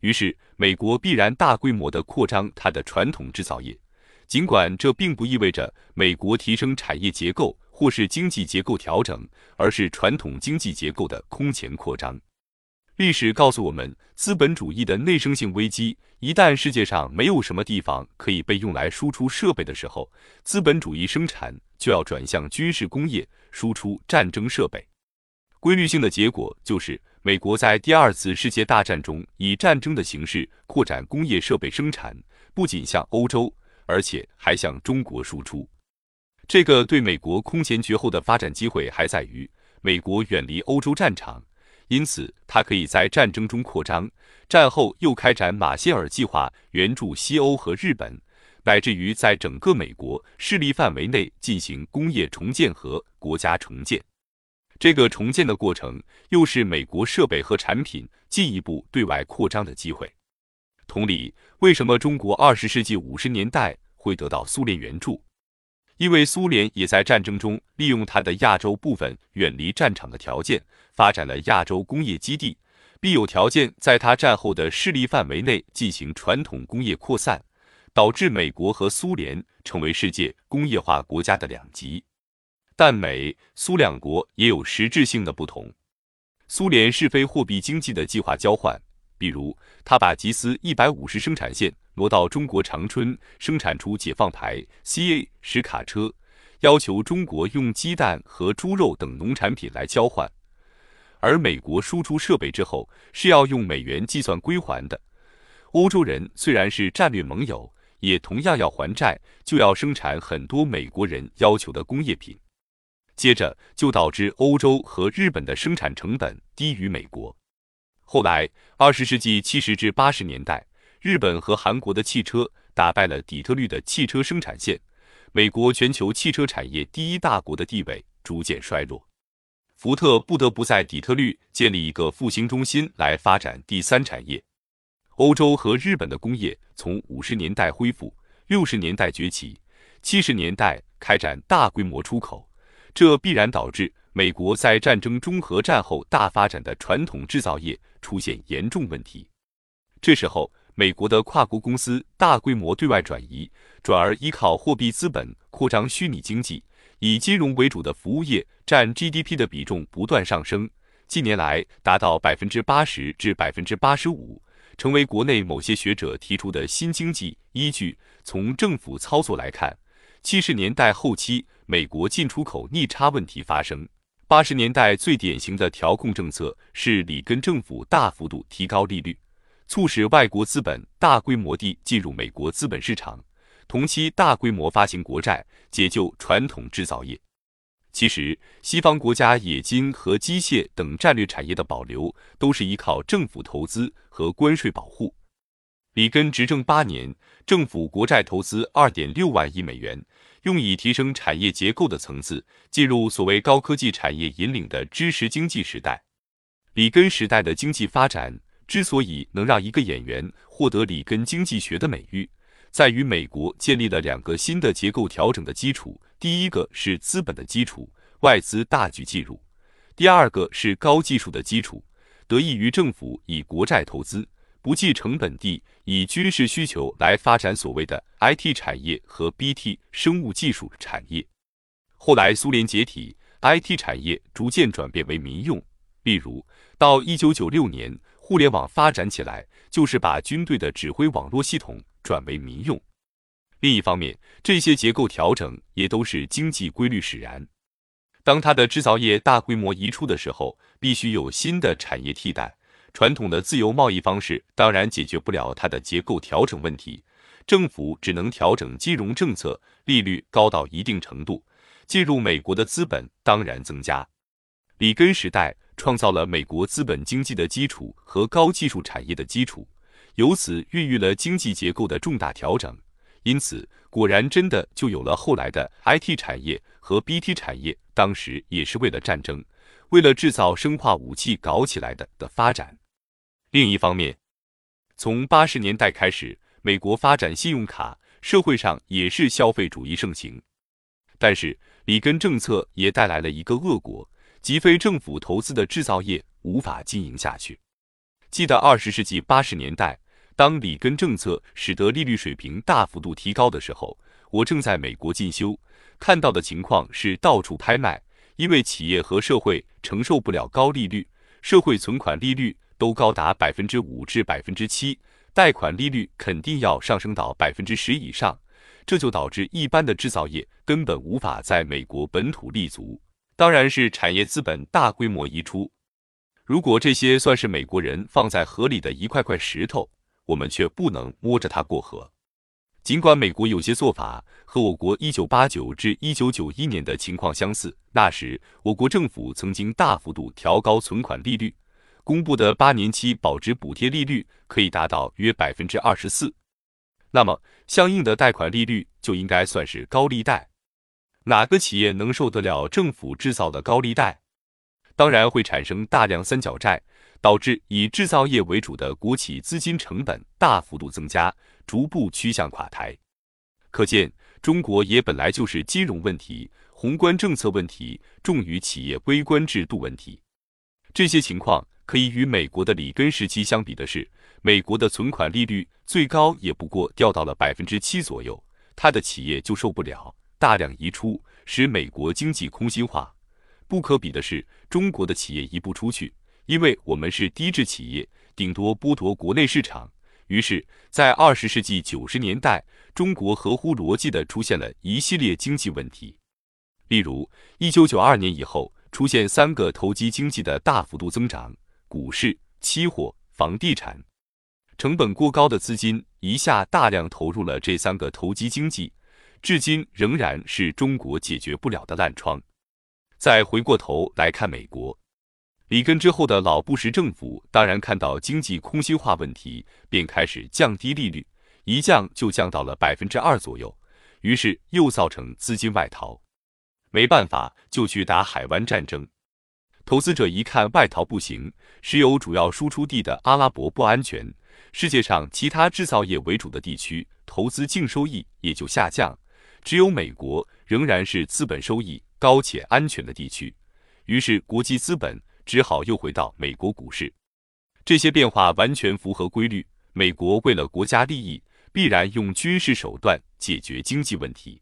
于是美国必然大规模地扩张它的传统制造业，尽管这并不意味着美国提升产业结构或是经济结构调整，而是传统经济结构的空前扩张。历史告诉我们，资本主义的内生性危机，一旦世界上没有什么地方可以被用来输出设备的时候，资本主义生产就要转向军事工业，输出战争设备。规律性的结果就是，美国在第二次世界大战中以战争的形式扩展工业设备生产，不仅向欧洲，而且还向中国输出。这个对美国空前绝后的发展机会还在于，美国远离欧洲战场，因此，它可以在战争中扩张，战后又开展马歇尔计划，援助西欧和日本，乃至于在整个美国势力范围内进行工业重建和国家重建。这个重建的过程，又是美国设备和产品进一步对外扩张的机会。同理，为什么中国20世纪50年代会得到苏联援助？因为苏联也在战争中利用它的亚洲部分远离战场的条件，发展了亚洲工业基地，必有条件在它战后的势力范围内进行传统工业扩散，导致美国和苏联成为世界工业化国家的两极。但美苏两国也有实质性的不同。苏联是非货币经济的计划交换，比如他把吉斯150生产线挪到中国长春，生产出解放牌 CA10 卡车，要求中国用鸡蛋和猪肉等农产品来交换。而美国输出设备之后是要用美元计算归还的。欧洲人虽然是战略盟友，也同样要还债，就要生产很多美国人要求的工业品。接着就导致欧洲和日本的生产成本低于美国。后来20世纪70至80年代，日本和韩国的汽车打败了底特律的汽车生产线，美国全球汽车产业第一大国的地位逐渐衰落。福特不得不在底特律建立一个复兴中心来发展第三产业。欧洲和日本的工业从50年代恢复，60年代崛起，70年代开展大规模出口，这必然导致美国在战争中和战后大发展的传统制造业出现严重问题。这时候，美国的跨国公司大规模对外转移，转而依靠货币资本扩张虚拟经济，以金融为主的服务业占 GDP 的比重不断上升，近年来达到 80% 至 85%， 成为国内某些学者提出的新经济依据。从政府操作来看，70年代后期，美国进出口逆差问题发生。80年代最典型的调控政策是里根政府大幅度提高利率，促使外国资本大规模地进入美国资本市场，同期大规模发行国债，解救传统制造业。其实，西方国家冶金和机械等战略产业的保留，都是依靠政府投资和关税保护。里根执政8年，政府国债投资 2.6 万亿美元，用以提升产业结构的层次，进入所谓高科技产业引领的知识经济时代。里根时代的经济发展之所以能让一个演员获得里根经济学的美誉，在于美国建立了两个新的结构调整的基础，第一个是资本的基础，外资大举进入；第二个是高技术的基础，得益于政府以国债投资，不计成本地以军事需求来发展所谓的 IT 产业和 BT 生物技术产业。后来苏联解体， IT 产业逐渐转变为民用，例如到1996年互联网发展起来，就是把军队的指挥网络系统转为民用。另一方面，这些结构调整也都是经济规律使然，当它的制造业大规模移出的时候，必须有新的产业替代。传统的自由贸易方式当然解决不了它的结构调整问题，政府只能调整金融政策，利率高到一定程度，进入美国的资本当然增加。里根时代创造了美国资本经济的基础和高技术产业的基础，由此孕育了经济结构的重大调整，因此果然真的就有了后来的 IT 产业和 BT 产业，当时也是为了战争，为了制造生化武器搞起来的发展。另一方面，从80年代开始，美国发展信用卡，社会上也是消费主义盛行。但是，里根政策也带来了一个恶果，即非政府投资的制造业无法经营下去。记得20世纪80年代，当里根政策使得利率水平大幅度提高的时候，我正在美国进修，看到的情况是到处拍卖，因为企业和社会承受不了高利率，社会存款利率都高达5%至7%，贷款利率肯定要上升到10%以上，这就导致一般的制造业根本无法在美国本土立足，当然是产业资本大规模移出。如果这些算是美国人放在河里的一块块石头，我们却不能摸着它过河。尽管美国有些做法和我国1989至1991年的情况相似，那时我国政府曾经大幅度调高存款利率，公布的8年期保值补贴利率可以达到约24%，那么相应的贷款利率就应该算是高利贷。哪个企业能受得了政府制造的高利贷？当然会产生大量三角债，导致以制造业为主的国企资金成本大幅度增加，逐步趋向垮台。可见，中国也本来就是金融问题、宏观政策问题重于企业微观制度问题。这些情况可以与美国的里根时期相比的是，美国的存款利率最高也不过掉到了7%左右，它的企业就受不了，大量移出，使美国经济空心化。不可比的是，中国的企业移不出去，因为我们是低质企业，顶多剥夺国内市场。于是，在20世纪90年代，中国合乎逻辑地出现了一系列经济问题，例如1992年以后出现3个投机经济的大幅度增长。股市、期货、房地产，成本过高的资金一下大量投入了这3个投机经济，至今仍然是中国解决不了的烂疮。再回过头来看美国，里根之后的老布什政府当然看到经济空心化问题，便开始降低利率，一降就降到了2%左右，于是又造成资金外逃，没办法就去打海湾战争。投资者一看外逃不行，石油主要输出地的阿拉伯不安全，世界上其他制造业为主的地区投资净收益也就下降，只有美国仍然是资本收益高且安全的地区，于是国际资本只好又回到美国股市。这些变化完全符合规律，美国为了国家利益，必然用军事手段解决经济问题。